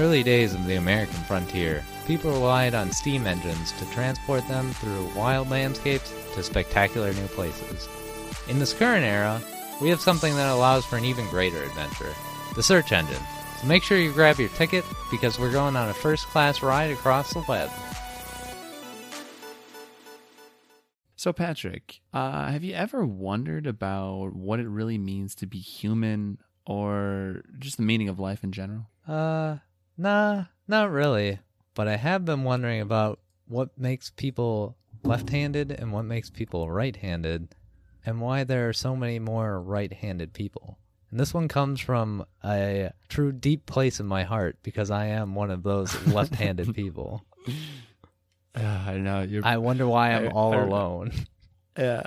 early days of the American frontier, people relied on steam engines to transport them through wild landscapes to spectacular new places. In this current era, we have something that allows for an even greater adventure, the search engine. So make sure you grab your ticket, because we're going on a first-class ride across the web. So Patrick, have you ever wondered about what it really means to be human, or just the meaning of life in general? Nah, not really. But I have been wondering about what makes people left-handed and what makes people right-handed, and why there are so many more right-handed people. And this one comes from a true deep place in my heart, because I am one of those left-handed people. I know. I wonder why I'm all alone. Yeah,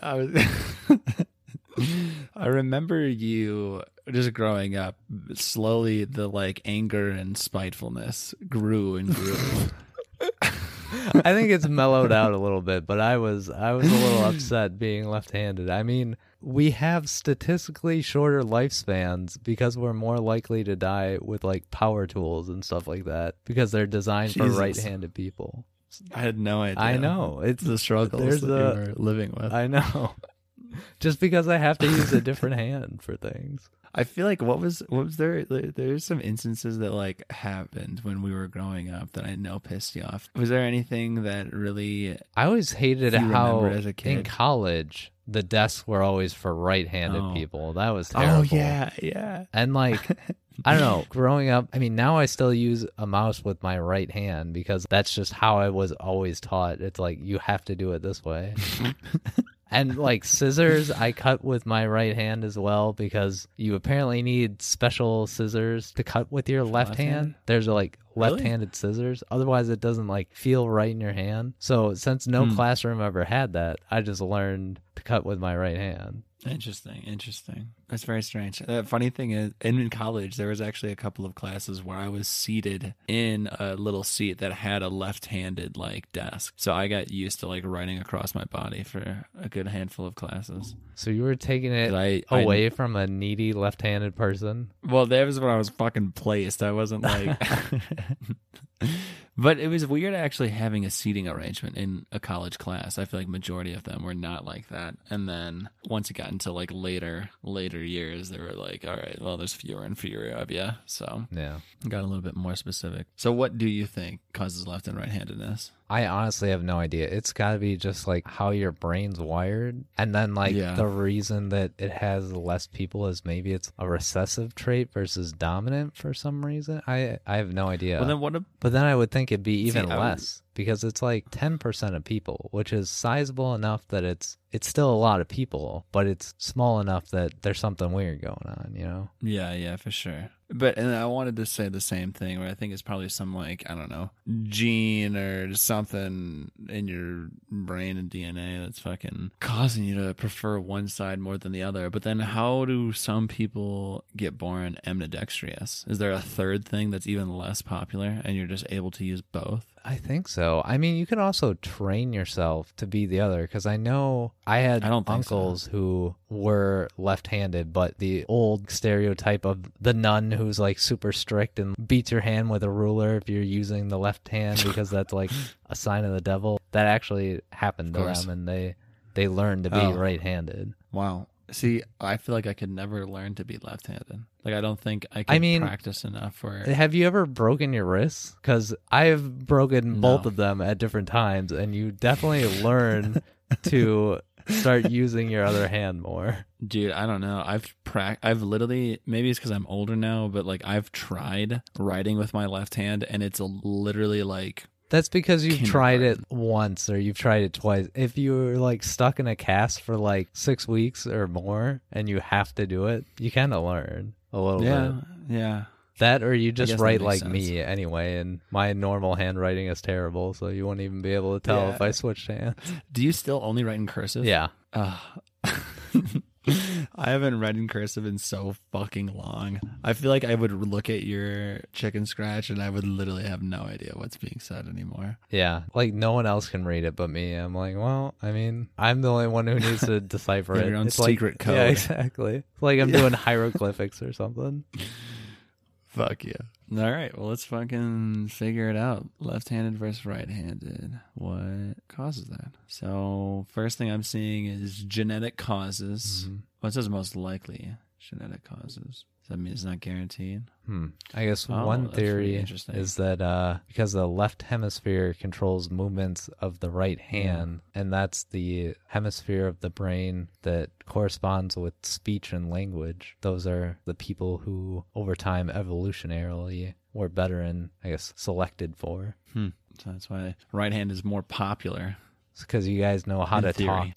I remember you just growing up. Slowly, the anger and spitefulness grew and grew. I think it's mellowed out a little bit, but I was a little upset being left-handed. I mean, we have statistically shorter lifespans because we're more likely to die with power tools and stuff like that, because they're designed for right-handed people. I had no idea. I know. It's the struggles that you're living with. I know. Just because I have to use a different hand for things. I feel like what was there? There's some instances that happened when we were growing up that I know pissed you off. Was there anything that really? I always hated how as a kid in college the desks were always for right-handed people. That was terrible. Oh yeah. And I don't know. Growing up, I mean, now I still use a mouse with my right hand because that's just how I was always taught. It's you have to do it this way. And scissors, I cut with my right hand as well, because you apparently need special scissors to cut with your left hand. There's left-handed scissors. Otherwise, it doesn't feel right in your hand. So since no classroom ever had that, I just learned to cut with my right hand. Interesting. That's very strange. The funny thing is, in college, there was actually a couple of classes where I was seated in a little seat that had a left-handed, desk. So I got used to, writing across my body for a good handful of classes. So you were taking it away from a needy left-handed person? Well, that was when I was fucking placed. I wasn't, But it was weird actually having a seating arrangement in a college class. I feel majority of them were not like that. And then once it got into later years, they were all right, well, there's fewer and fewer of you. So yeah, got a little bit more specific. So what do you think causes left and right-handedness? I honestly have no idea. It's got to be just how your brain's wired. And then the reason that it has less people is maybe it's a recessive trait versus dominant for some reason. I have no idea. Well, then but then I would think it'd be even less. Because it's 10% of people, which is sizable enough that it's still a lot of people, but it's small enough that there's something weird going on, you know? Yeah, for sure. But and I wanted to say the same thing, where I think it's probably some I don't know, gene or something in your brain and DNA that's fucking causing you to prefer one side more than the other. But then how do some people get born ambidextrous? Is there a third thing that's even less popular and you're just able to use both? I think so. I mean, you can also train yourself to be the other, because I know I had uncles who were left-handed, but the old stereotype of the nun who's super strict and beats your hand with a ruler if you're using the left hand because that's a sign of the devil. That actually happened to them, and they learned to be right-handed. Wow. See, I feel I could never learn to be left-handed. I don't think I can practice enough for it. Have you ever broken your wrists? Because I've broken both of them at different times, and you definitely learn to start using your other hand more. Dude, I don't know. I've literally, maybe it's because I'm older now, but I've tried writing with my left hand, and it's literally That's because you've tried it once or you've tried it twice. If you're stuck in a cast for 6 weeks or more and you have to do it, you kind of learn a little bit. Yeah. That, or you just write me anyway, and my normal handwriting is terrible, so you won't even be able to tell if I switched hands. Do you still only write in cursive? Yeah. I haven't read in cursive in so fucking long. I feel I would look at your chicken scratch and I would literally have no idea what's being said anymore. Yeah, no one else can read it but me. I'm well, I mean, I'm the only one who needs to decipher it. Your own secret code. Yeah, exactly. It's I'm doing hieroglyphics or something. Fuck yeah. All right, well, let's fucking figure it out. Left-handed versus right-handed. What causes that? So first thing I'm seeing is genetic causes. Mm-hmm. What's the most likely genetic causes? Does that mean it's not guaranteed? I guess one theory is that because the left hemisphere controls movements of the right hand, and that's the hemisphere of the brain that corresponds with speech and language. Those are the people who, over time, evolutionarily were better and, I guess, selected for. So that's why right hand is more popular. It's because you guys know how to talk.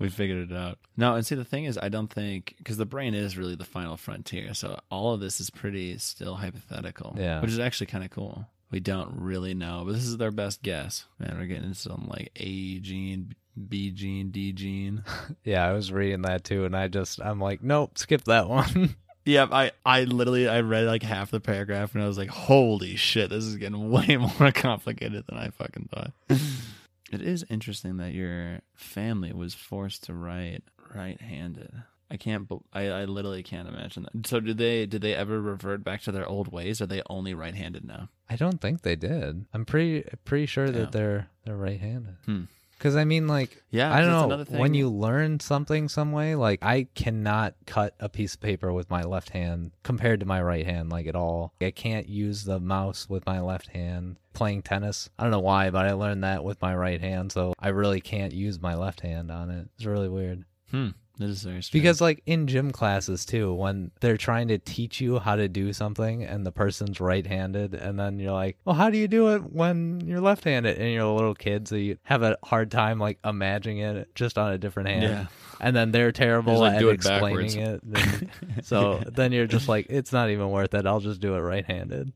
We figured it out. No, and see, the thing is, I don't think, because the brain is really the final frontier, so all of this is pretty still hypothetical, which is actually kind of cool. We don't really know, but this is their best guess. Man, we're getting into some like A gene, B gene, D gene. Yeah, I was reading that too, and I'm like, nope, skip that one. Yeah, I literally read like half the paragraph, and I was like, holy shit, this is getting way more complicated than I fucking thought. It is interesting that your family was forced to write right-handed. I literally can't imagine that. So did they ever revert back to their old ways? Are they only right-handed now? I don't think they did. I'm pretty sure that they're right-handed. Because, I mean, like, I don't know, when you learn something some way, like, I cannot cut a piece of paper with my left hand compared to my right hand, like, at all. I can't use the mouse with my left hand. Playing tennis, I don't know why, but I learned that with my right hand, so I really can't use my left hand on it. It's really weird. That is very strange. Because, like, in gym classes, too, when they're trying to teach you how to do something and the person's right-handed, and then you're like, well, how do you do it when you're left-handed? And you're a little kid, so you have a hard time, like, imagining it just on a different hand. Yeah. And then they're terrible at explaining it. So then you're just like, it's not even worth it. I'll just do it right-handed.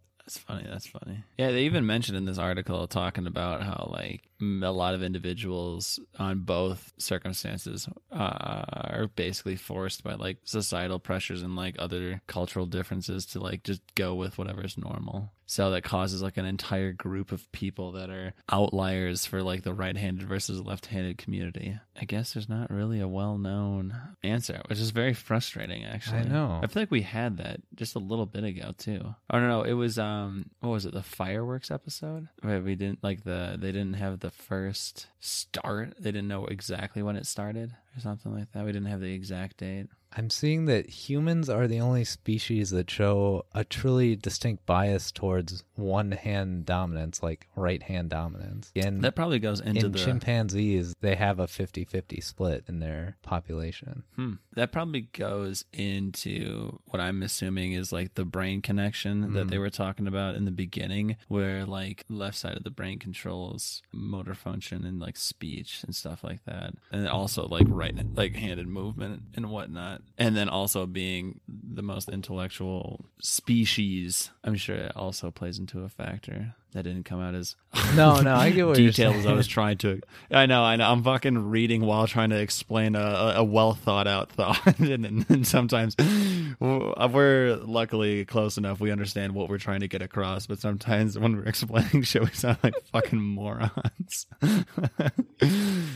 That's funny. Yeah, they even mentioned in this article talking about how, like, a lot of individuals on both circumstances are basically forced by, like, societal pressures and, like, other cultural differences to, like, just go with whatever's normal. So that causes, like, an entire group of people that are outliers for, like, the right-handed versus left-handed community. I guess there's not really a well-known answer, which is very frustrating, actually. I know. I feel like we had that just a little bit ago, too. Oh, no, it was, what was it, the fireworks episode? Where we didn't, like, they didn't have the first start. They didn't know exactly when it started or something like that. We didn't have the exact date. I'm seeing that humans are the only species that show a truly distinct bias towards one-hand dominance, like right-hand dominance. And that probably goes into the... In chimpanzees, they have a 50-50 split in their population. That probably goes into what I'm assuming is, like, the brain connection that they were talking about in the beginning, where, like, left side of the brain controls motor function and, like, speech and stuff like that. And also, like, right-handed movement and whatnot. And then also being the most intellectual species, I'm sure it also plays into a factor. That didn't come out as no. I get what detailed as I was trying to. I know. I'm fucking reading while trying to explain a well thought out thought, and sometimes we're luckily close enough we understand what we're trying to get across. But sometimes when we're explaining shit, we sound like fucking morons. Thankfully,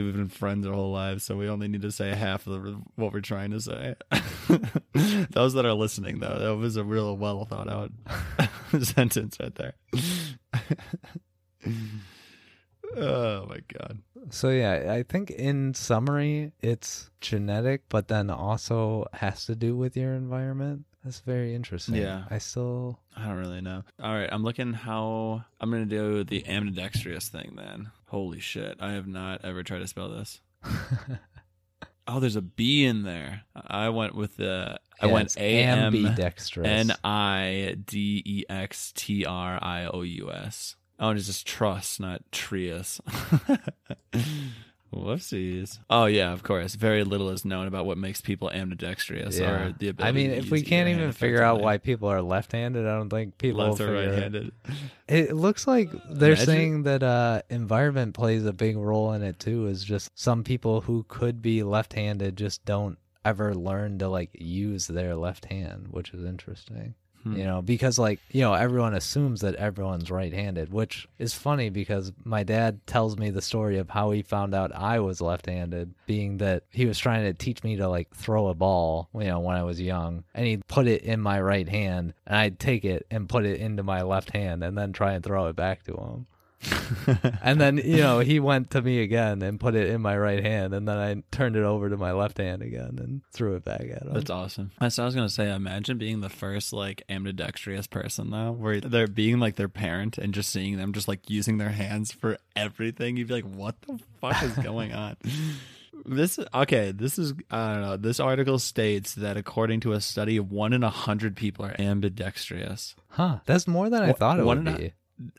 we've been friends our whole lives, so we only need to say half of what we're trying to say. Those that are listening, though, that was a real well thought out sentence right there. Oh my god. So yeah, I think in summary it's genetic, but then also has to do with your environment. That's very interesting. Yeah. I don't really know. All right, I'm looking how I'm gonna do the ambidextrous thing then. Holy shit, I have not ever tried to spell this. Oh, there's a B in there. I went with the... I went AMNIDEXTRIOUS. Oh, and it's just trust, not trius. Whoopsies. Oh, yeah, of course. Very little is known about what makes people ambidextrous or the ability to if we can't even figure out why people are left-handed, I don't think people... Left or right-handed. It looks like they're saying that environment plays a big role in it, too, is just some people who could be left-handed just don't ever learn to, like, use their left hand, which is interesting. you know, because like, you know, everyone assumes that everyone's right-handed, which is funny because my dad tells me the story of how he found out I was left-handed, being that he was trying to teach me to like throw a ball, you know, when I was young, and he'd put it in my right hand and I'd take it and put it into my left hand and then try and throw it back to him. And then, you know, he went to me again and put it in my right hand, and then I turned it over to my left hand again and threw it back at him. That's awesome. That's what I was going to say. Imagine being the first like ambidextrous person though, where they're being like their parent and just seeing them just like using their hands for everything. You'd be like, what the fuck is going on? This is I don't know. This article states that according to a study, 1 in 100 people are ambidextrous. Huh. That's more than I thought it would be.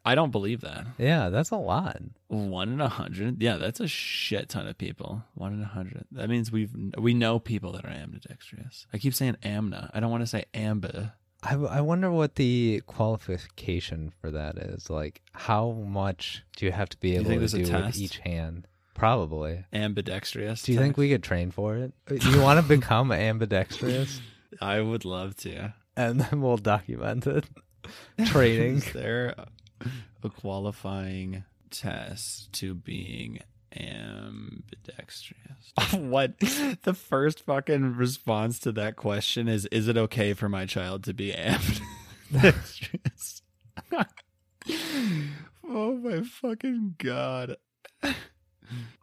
I don't believe that. Yeah, that's a lot. 1 in 100. Yeah, that's a shit ton of people. 1 in 100. That means we know people that are ambidextrous. I keep saying amna. I don't want to say amba. I wonder what the qualification for that is. Like, how much do you have to be able to do with each hand? Probably. Ambidextrous. Do you think we could train for it? You want to become ambidextrous? I would love to. And then we'll document it. Training. Is there a qualifying test to being ambidextrous? What? The first fucking response to that question is it okay for my child to be ambidextrous? Oh my fucking God.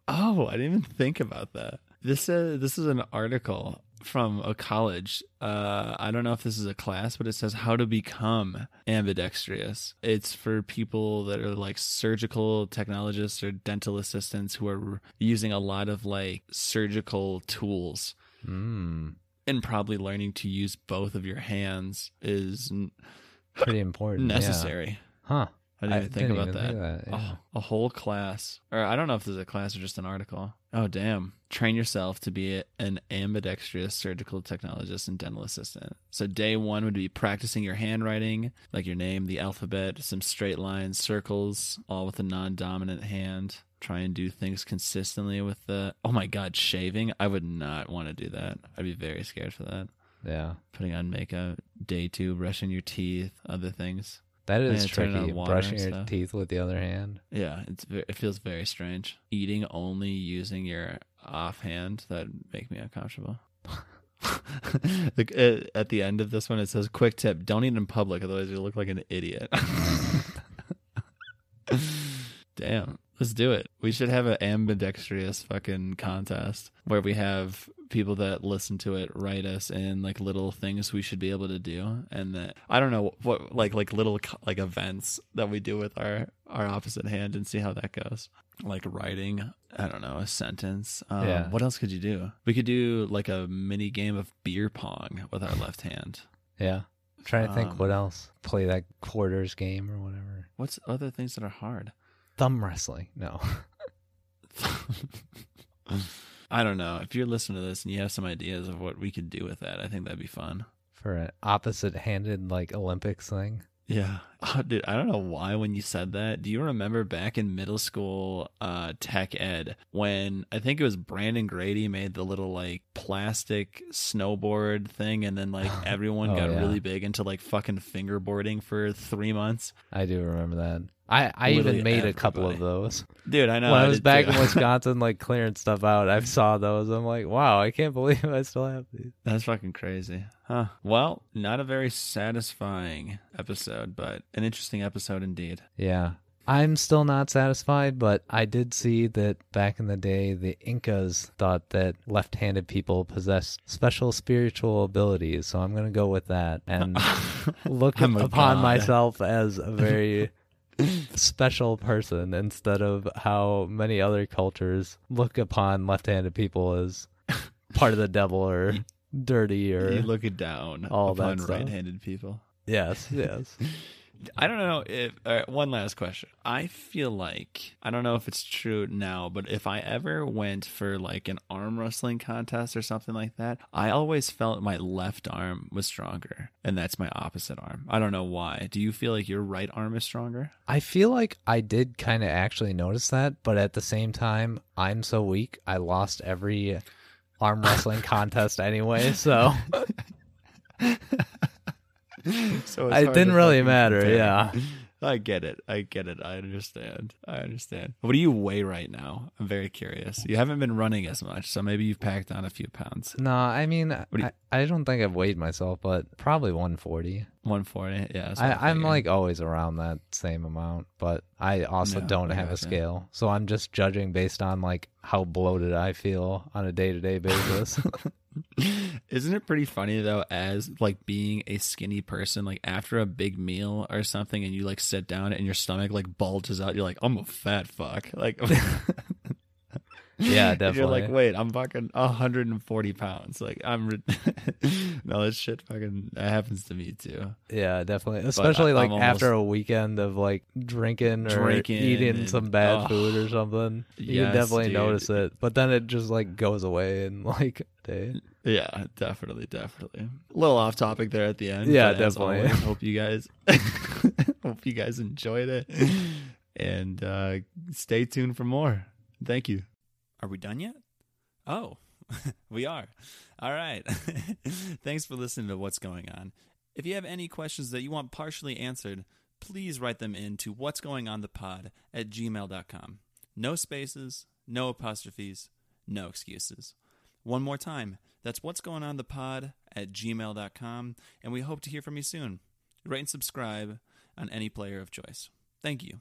Oh, I didn't even think about that. This is an article from a college. I don't know if this is a class, but it says how to become ambidextrous. It's for people that are like surgical technologists or dental assistants who are using a lot of like surgical tools. And probably learning to use both of your hands is pretty important. Necessary. Yeah. Huh. I didn't even think about that. Yeah. Oh, a whole class. Or I don't know if there's a class or just an article. Oh, damn. Train yourself to be an ambidextrous surgical technologist and dental assistant. So day one would be practicing your handwriting, like your name, the alphabet, some straight lines, circles, all with a non-dominant hand. Try and do things consistently with the... Oh, my God, shaving? I would not want to do that. I'd be very scared for that. Yeah. Putting on makeup. Day two, brushing your teeth, other things. That is tricky, brushing your teeth with the other hand. Yeah, it feels very strange. Eating only using your offhand, that make me uncomfortable. At the end of this one, it says, quick tip, don't eat in public, otherwise you look like an idiot. Damn, let's do it. We should have an ambidextrous fucking contest where we have... people that listen to it write us in like little things we should be able to do, and that I don't know what like little like events that we do with our opposite hand, and see how that goes. Like writing, I don't know, a sentence. Yeah. What else could you do? We could do like a mini game of beer pong with our left hand. Yeah, I'm trying to think what else. Play that quarters game or whatever. What's other things that are hard? Thumb wrestling. No. I don't know. If you're listening to this and you have some ideas of what we could do with that, I think that'd be fun. For an opposite-handed, like, Olympics thing? Yeah. Oh, dude, I don't know why when you said that. Do you remember back in middle school tech ed when I think it was Brandon Grady made the little, like, plastic snowboard thing, and then, like, everyone really big into, like, fucking fingerboarding for 3 months? I do remember that. I even made a couple of those. Dude, I know. When I was back in Wisconsin, like, clearing stuff out, I saw those. I'm like, wow, I can't believe I still have these. That's fucking crazy. Huh. Well, not a very satisfying episode, but an interesting episode indeed. Yeah. I'm still not satisfied, but I did see that back in the day, the Incas thought that left-handed people possessed special spiritual abilities, so I'm going to go with that and look upon myself as a very... special person, instead of how many other cultures look upon left-handed people as part of the devil or dirty, or you look it down all upon that right-handed people. Yes. I don't know if one last question. I feel like, I don't know if it's true now, but if I ever went for like an arm wrestling contest or something like that, I always felt my left arm was stronger, and that's my opposite arm. I don't know why. Do you feel like your right arm is stronger? I feel like I did kind of actually notice that, but at the same time, I'm so weak. I lost every arm wrestling contest anyway, so... So it didn't really matter. Compare. Yeah. I get it. I understand. What do you weigh right now? I'm very curious. You haven't been running as much, so maybe you've packed on a few pounds. No, I mean, I don't think I've weighed myself, but probably 140. 140, yeah. I'm like always around that same amount, but I also don't have a scale. So I'm just judging based on like how bloated I feel on a day-to-day basis. Isn't it pretty funny though, as like being a skinny person, like after a big meal or something and you like sit down and your stomach like bulges out, you're like, I'm a fat fuck, like yeah, definitely. And you're like, wait, I'm fucking 140 pounds, like I'm no, this shit fucking happens to me too. Yeah, definitely, especially like after a weekend of like drinking or eating some bad food or something. You definitely notice it, but then it just like goes away in like a day. Yeah, definitely. A little off topic there at the end. Yeah, definitely. Always, hope you guys enjoyed it, and stay tuned for more. Thank you. Are we done yet? Oh, we are. All right. Thanks for listening to What's Going On. If you have any questions that you want partially answered, please write them in to whatsgoingonthepod@gmail.com. No spaces, no apostrophes, no excuses. One more time, that's whatsgoingonthepod@gmail.com, and we hope to hear from you soon. Rate and subscribe on any player of choice. Thank you.